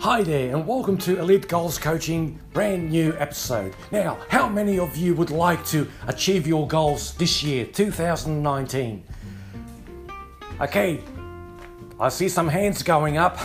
Hi there, and welcome to Elite Goals Coaching, brand new episode. Now, how many of you would like to achieve your goals this year, 2019? Okay, I see some hands going up.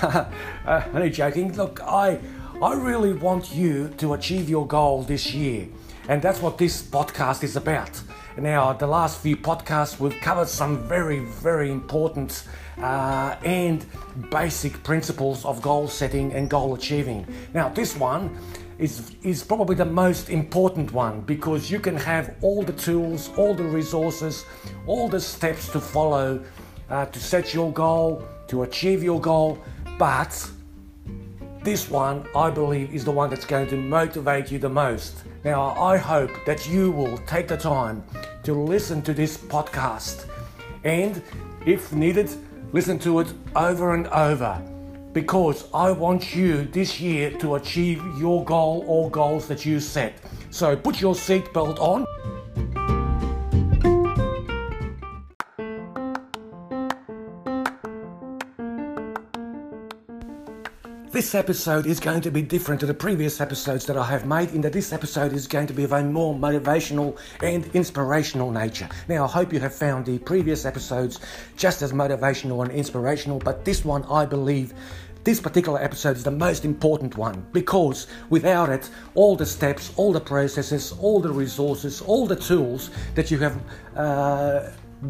Only joking. Look, I really want you to achieve your goal this year, and that's what this podcast is about. Now, the last few podcasts, we've covered some very, very important and basic principles of goal setting and goal achieving. Now, this one is probably the most important one, because you can have all the tools, all the resources, all the steps to follow to set your goal, to achieve your goal, but this one, I believe, is the one that's going to motivate you the most. Now, I hope that you will take the time to listen to this podcast, and if needed, listen to it over and over, because I want you this year to achieve your goal or goals that you set. So put your seatbelt on. This episode is going to be different to the previous episodes that I have made, in that this episode is going to be of a more motivational and inspirational nature. Now, I hope you have found the previous episodes just as motivational and inspirational, but this one, I believe, this particular episode is the most important one, because without it, all the steps, all the processes, all the resources, all the tools that you have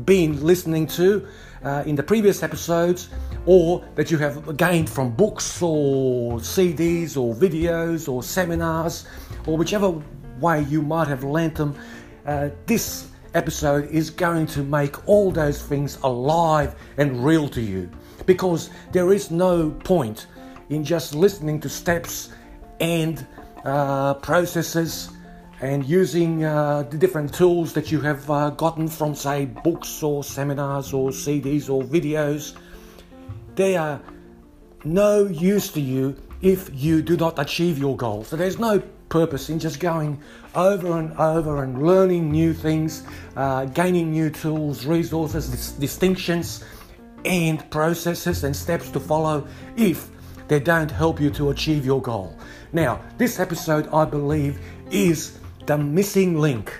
been listening to in the previous episodes, or that you have gained from books or CDs or videos or seminars or whichever way you might have lent them, this episode is going to make all those things alive and real to you, because there is no point in just listening to steps and processes and using the different tools that you have gotten from, say, books or seminars or CDs or videos. They are no use to you if you do not achieve your goal. So there's no purpose in just going over and over and learning new things, gaining new tools, resources, distinctions, and processes and steps to follow if they don't help you to achieve your goal. Now, this episode, I believe, is the missing link.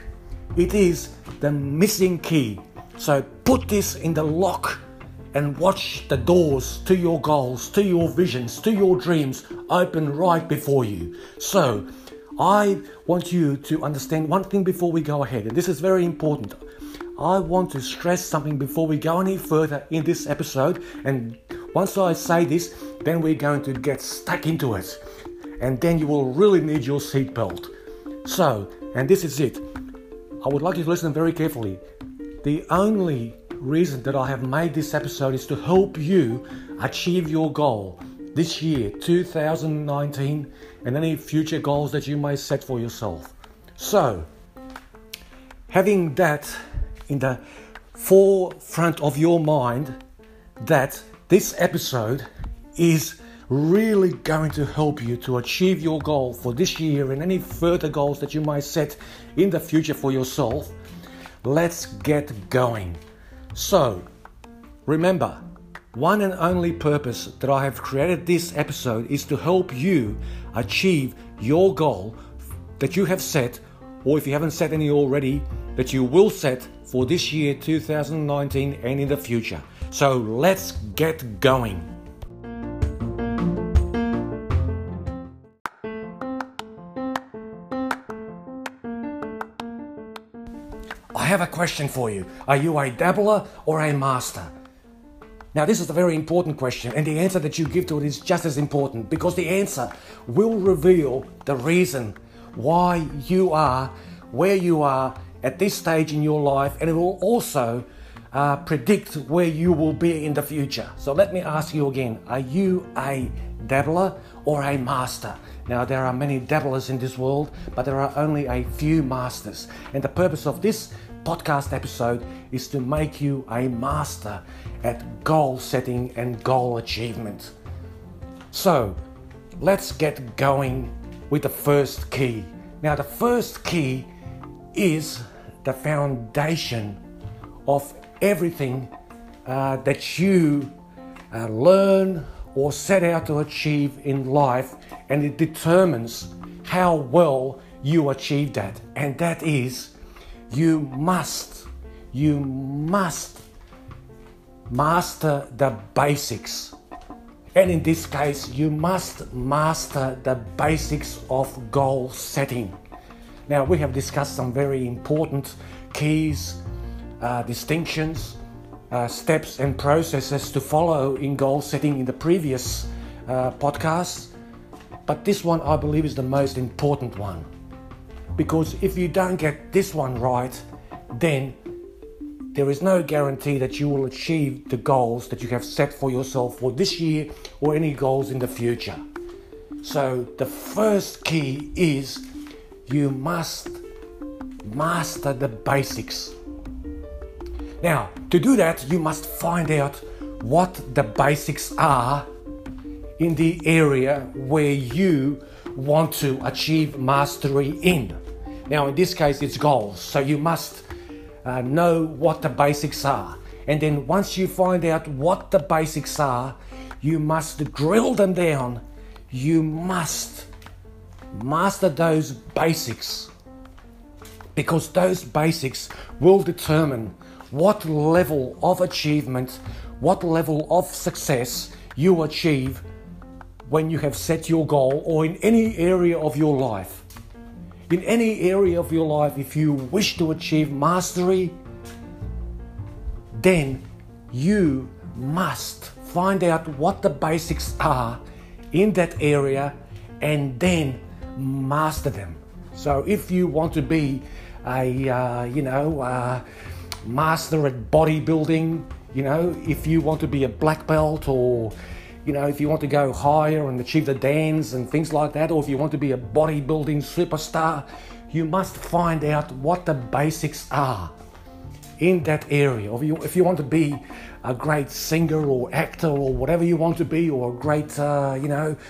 It is the missing key. So put this in the lock and watch the doors to your goals, to your visions, to your dreams open right before you. So I want you to understand one thing before we go ahead, and this is very important. I want to stress something before we go any further in this episode, and once I say this, then we're going to get stuck into it, and then you will really need your seatbelt. So, and this is it. I would like you to listen very carefully. The only reason that I have made this episode is to help you achieve your goal this year, 2019, and any future goals that you may set for yourself. So, having that in the forefront of your mind, that this episode is really going to help you to achieve your goal for this year and any further goals that you might set in the future for yourself. Let's get going. So, remember, one and only purpose that I have created this episode is to help you achieve your goal that you have set, or if you haven't set any already, that you will set for this year, 2019, and in the future. So let's get going. I have a question for you. Are you a dabbler or a master? Now, this is a very important question, and the answer that you give to it is just as important, because the answer will reveal the reason why you are where you are at this stage in your life, and it will also predict where you will be in the future. So let me ask you again, are you a dabbler or a master? Now, there are many dabblers in this world, but there are only a few masters, and the purpose of this podcast episode is to make you a master at goal setting and goal achievement. So let's get going with the first key. Now, the first key is the foundation of everything that you learn or set out to achieve in life, and it determines how well you achieve that. And that is, you must master the basics. And in this case, you must master the basics of goal setting. Now, we have discussed some very important keys, distinctions, steps and processes to follow in goal setting in the previous podcasts. But this one, I believe, is the most important one. Because if you don't get this one right, then there is no guarantee that you will achieve the goals that you have set for yourself for this year or any goals in the future. So the first key is you must master the basics. Now, to do that, you must find out what the basics are in the area where you want to achieve mastery in. Now, in this case, it's goals. So you must know what the basics are. And then once you find out what the basics are, you must drill them down. You must master those basics, because those basics will determine what level of achievement, what level of success you achieve when you have set your goal, or in any area of your life. In any area of your life, if you wish to achieve mastery, then you must find out what the basics are in that area and then master them. So if you want to be a, master at bodybuilding, if you want to be a black belt, or if you want to go higher and achieve the dance and things like that, or if you want to be a bodybuilding superstar, you must find out what the basics are in that area. Or if you want to be a great singer or actor or whatever you want to be, or a great,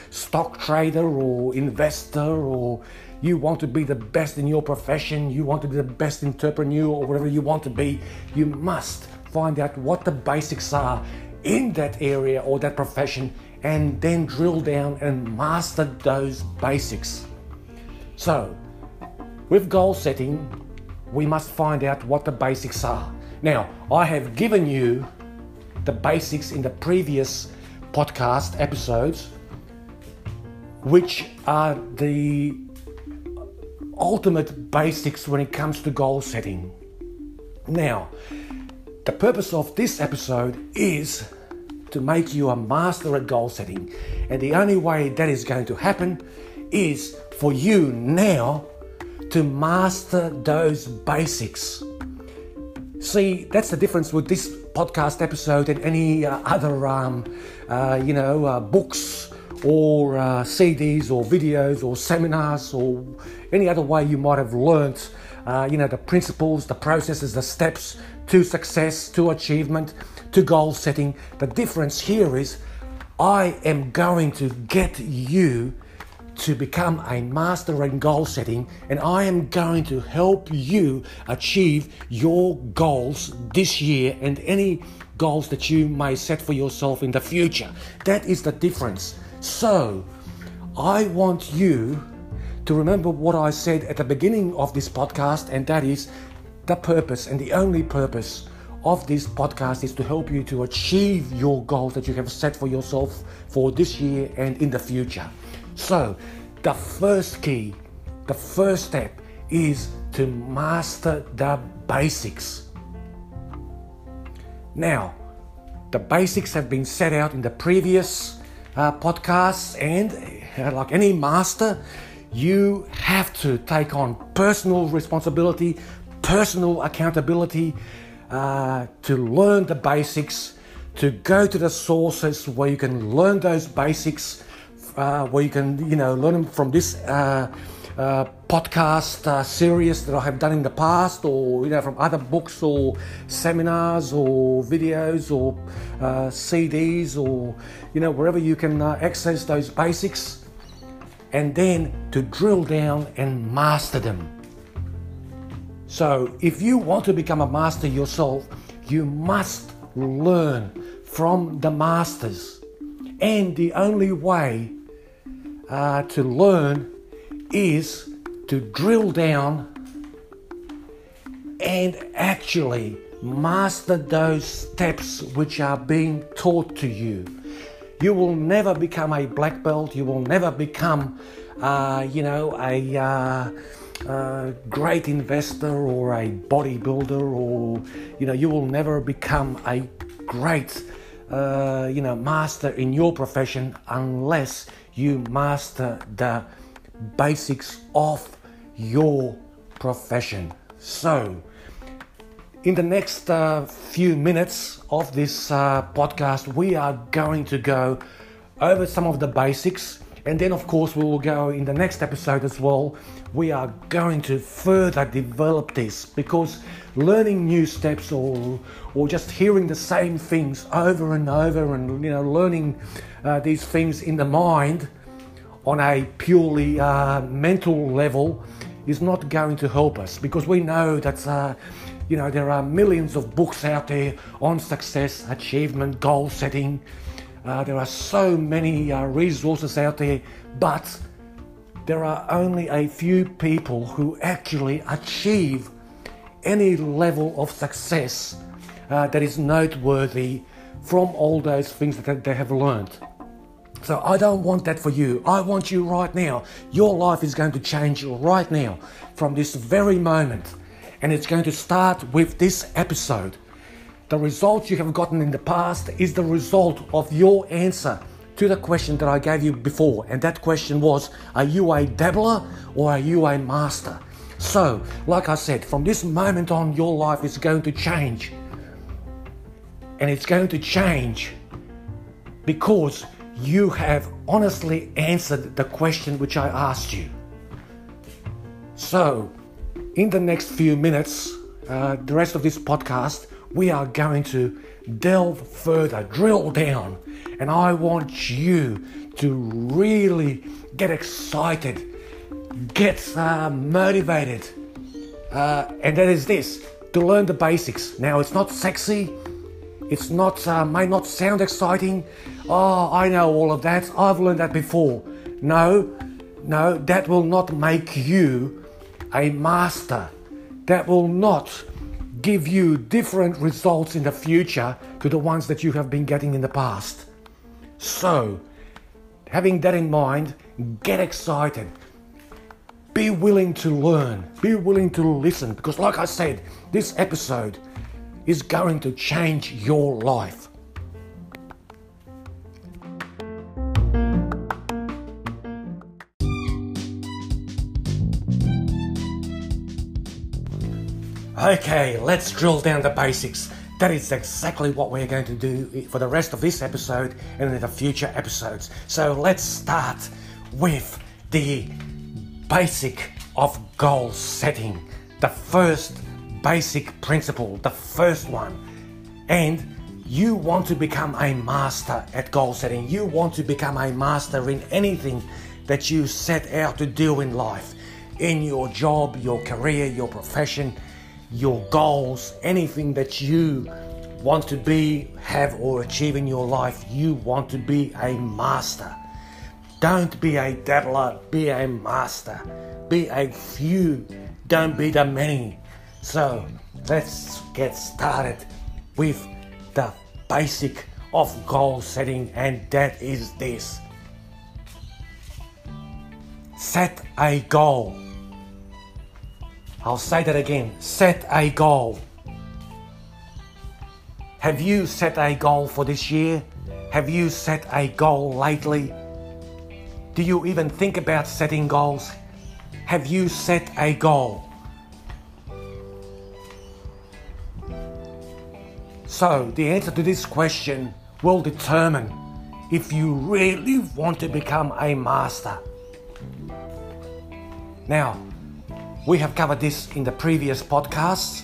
stock trader or investor, or you want to be the best in your profession, you want to be the best entrepreneur, or whatever you want to be, you must find out what the basics are in that area or that profession, and then drill down and master those basics. So with goal setting, we must find out what the basics are. Now, I have given you the basics in the previous podcast episodes, which are the ultimate basics when it comes to goal setting. Now, the purpose of this episode is to make you a master at goal setting. And the only way that is going to happen is for you now to master those basics. See, that's the difference with this podcast episode and any other, books or CDs or videos or seminars or any other way you might have learnt, the principles, the processes, the steps to success, to achievement, to goal setting. The difference here is I am going to get you to become a master in goal setting, and I am going to help you achieve your goals this year and any goals that you may set for yourself in the future. That is the difference. So I want you to remember what I said at the beginning of this podcast, and that is, the purpose and the only purpose of this podcast is to help you to achieve your goals that you have set for yourself for this year and in the future. So the first key, the first step, is to master the basics. Now, the basics have been set out in the previous podcasts, and like any master, you have to take on personal responsibility, personal accountability, to learn the basics, to go to the sources where you can learn those basics, where you can learn them from this podcast series that I have done in the past, or from other books or seminars or videos or CDs, or wherever you can access those basics. and then to drill down and master them. So if you want to become a master yourself, you must learn from the masters. And the only way to learn is to drill down and actually master those steps which are being taught to you. You will never become a black belt. You will never become, a great investor or a bodybuilder, or you will never become a great master in your profession unless you master the basics of your profession. So in the next few minutes of this podcast, we are going to go over some of the basics. And then, of course, we will go in the next episode as well. We are going to further develop this, because learning new steps or just hearing the same things over and over and, learning these things in the mind on a purely mental level is not going to help us, because we know that, there are millions of books out there on success, achievement, goal setting. There are so many resources out there, but there are only a few people who actually achieve any level of success that is noteworthy from all those things that they have learned. So I don't want that for you. I want you right now. Your life is going to change right now from this very moment. And it's going to start with this episode. The result you have gotten in the past is the result of your answer to the question that I gave you before. And that question was, are you a dabbler or are you a master? So, like I said, from this moment on, your life is going to change. And it's going to change because you have honestly answered the question which I asked you. So, in the next few minutes, the rest of this podcast, we are going to delve further, drill down, and I want you to really get excited, get motivated, and that is this, to learn the basics. Now, it's not sexy, it's not may not sound exciting, oh, I know all of that, I've learned that before. No, that will not make you a master. That will not give you different results in the future to the ones that you have been getting in the past. So, having that in mind, get excited. Be willing to learn. Be willing to listen. Because like I said, this episode is going to change your life. Okay, let's drill down the basics. That is exactly what we're going to do for the rest of this episode and in the future episodes. So let's start with the basic of goal setting. The first basic principle, the first one. And you want to become a master at goal setting. You want to become a master in anything that you set out to do in life. In your job, your career, your profession, your goals, anything that you want to be, have or achieve in your life, you want to be a master. Don't be a dabbler, be a master. Be a few, don't be the many. So let's get started with the basic of goal setting, and that is this. Set a goal. I'll say that again. Set a goal. Have you set a goal for this year? Have you set a goal lately? Do you even think about setting goals? Have you set a goal? So, the answer to this question will determine if you really want to become a master. Now, we have covered this in the previous podcasts,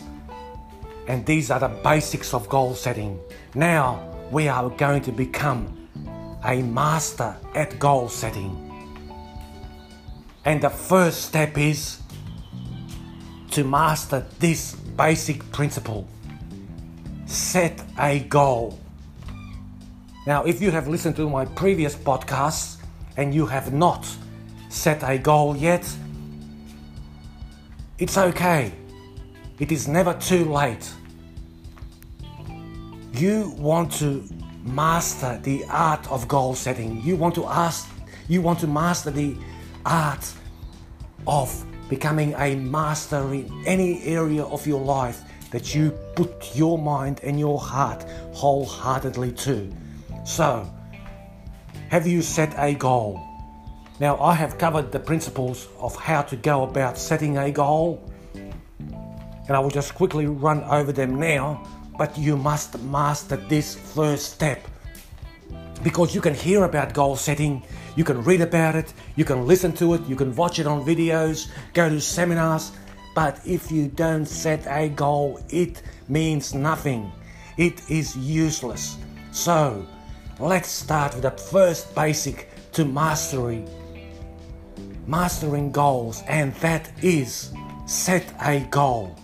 and these are the basics of goal setting. Now we are going to become a master at goal setting. And the first step is to master this basic principle. Set a goal. Now, if you have listened to my previous podcasts and you have not set a goal yet, it's okay. It is never too late. You want to master the art of goal setting. You want to master the art of becoming a master in any area of your life that you put your mind and your heart wholeheartedly to. So, have you set a goal? Now, I have covered the principles of how to go about setting a goal, and I will just quickly run over them now, but you must master this first step, because you can hear about goal setting, you can read about it, you can listen to it, you can watch it on videos, go to seminars, but if you don't set a goal, it means nothing. It is useless. So, let's start with the first basic to mastering goals, and that is set a goal.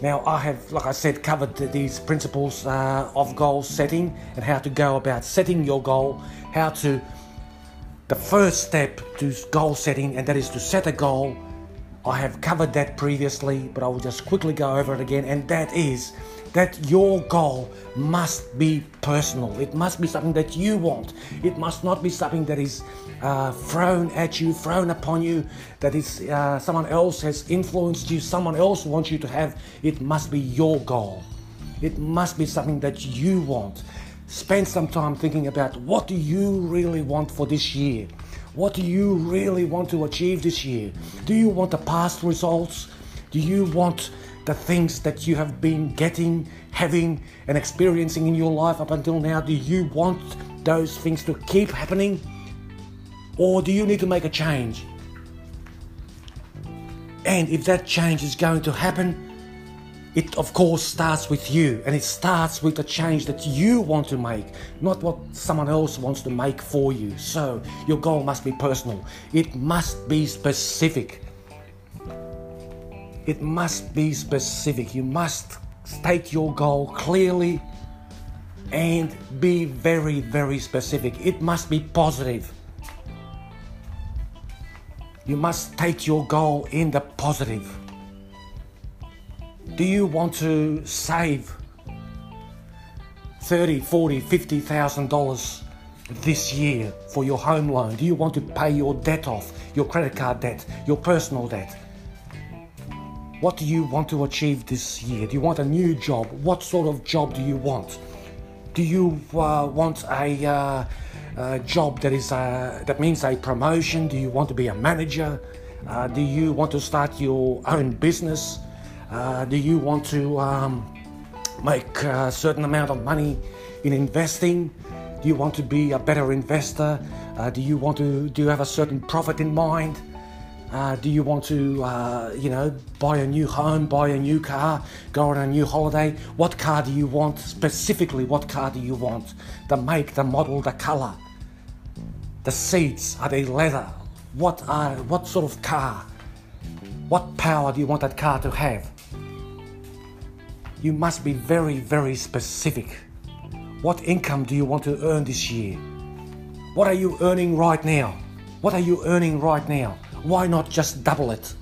Now, I have, like I said, covered these principles of goal setting and how to go about setting your goal, the first step to goal setting, and that is to set a goal. I have covered that previously, but I will just quickly go over it again, and that is that your goal must be personal. It must be something that you want. It must not be something that is thrown at you, thrown upon you, that is someone else has influenced you, someone else wants you to have. It must be your goal. It must be something that you want. Spend some time thinking about what do you really want for this year? What do you really want to achieve this year? Do you want the past results? Do you want the things that you have been getting, having, and experiencing in your life up until now? Do you want those things to keep happening? Or do you need to make a change? And if that change is going to happen, it of course starts with you, and it starts with the change that you want to make, not what someone else wants to make for you. So your goal must be personal. It must be specific. It must be specific. You must state your goal clearly and be very, very specific. It must be positive. You must state your goal in the positive. Do you want to save $30,000, $40,000, $50,000 this year for your home loan? Do you want to pay your debt off, your credit card debt, your personal debt? What do you want to achieve this year? Do you want a new job? What sort of job do you want? Do you want a job that is that means a promotion? Do you want to be a manager? Do you want to start your own business? Do you want to make a certain amount of money in investing? Do you want to be a better investor? Do you have a certain profit in mind? Do you want to, buy a new home, buy a new car, go on a new holiday? What car do you want? Specifically, what car do you want? The make, the model, the color, the seats, are they leather? What sort of car? What power do you want that car to have? You must be very, very specific. What income do you want to earn this year? What are you earning right now? What are you earning right now? Why not just double it?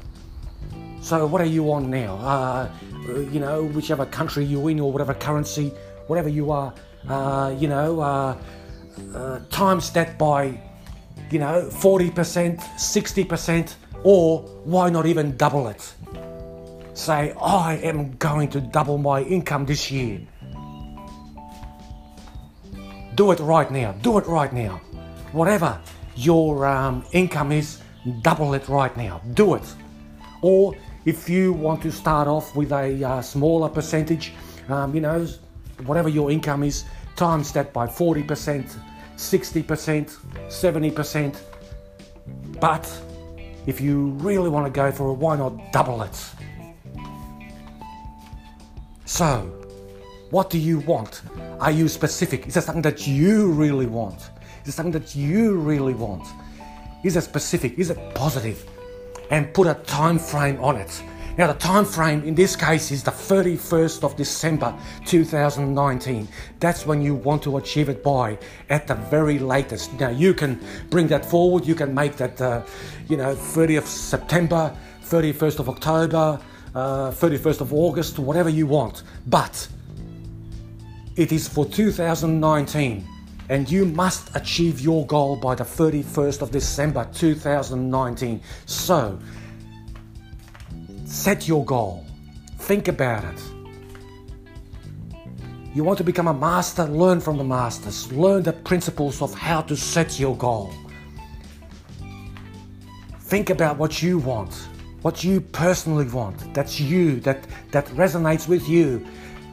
So what are you on now? Whichever country you're in or whatever currency, whatever you are, times that by, 40%, 60%, or why not even double it? Say, I am going to double my income this year. Do it right now. Do it right now. Whatever your income is, double it right now. Do it. Or if you want to start off with a smaller percentage, whatever your income is, times that by 40%, 60%, 70%. But if you really want to go for it, why not double it? So, what do you want? Are you specific? Is it something that you really want? Is it something that you really want? Is it specific? Is it positive? And put a time frame on it. Now, the time frame in this case is the 31st of December 2019. That's when you want to achieve it by, at the very latest. Now, you can bring that forward. You can make that, 30th September, 31st of October, 31st of August, whatever you want. But it is for 2019, and you must achieve your goal by the 31st of December 2019. So, set your goal. Think about it. You want to become a master? Learn from the masters. Learn the principles of how to set your goal. Think about what you want, what you personally want. That's you, that resonates with you,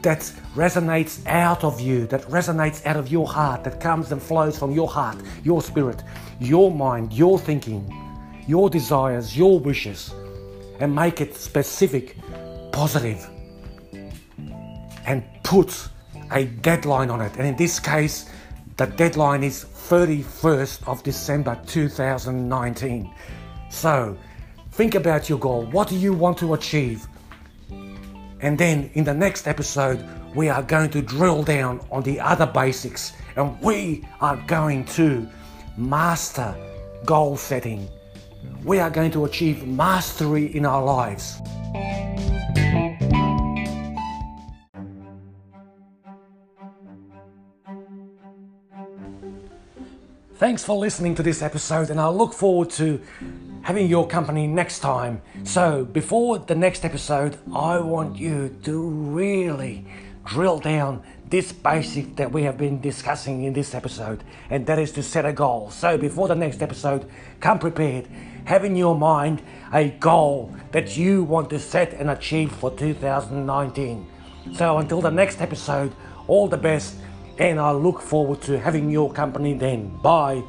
that resonates out of you, that resonates out of your heart, that comes and flows from your heart, your spirit, your mind, your thinking, your desires, your wishes. And make it specific, positive, and put a deadline on it. And in this case, the deadline is 31st of December 2019. So think about your goal. What do you want to achieve? And then in the next episode, we are going to drill down on the other basics, and we are going to master goal setting. We are going to achieve mastery in our lives. Thanks for listening to this episode, and I look forward to having your company next time. So before the next episode, I want you to really drill down this basic that we have been discussing in this episode, and that is to set a goal. So before the next episode, come prepared. Have in your mind a goal that you want to set and achieve for 2019. So until the next episode, all the best, and I look forward to having your company then. Bye.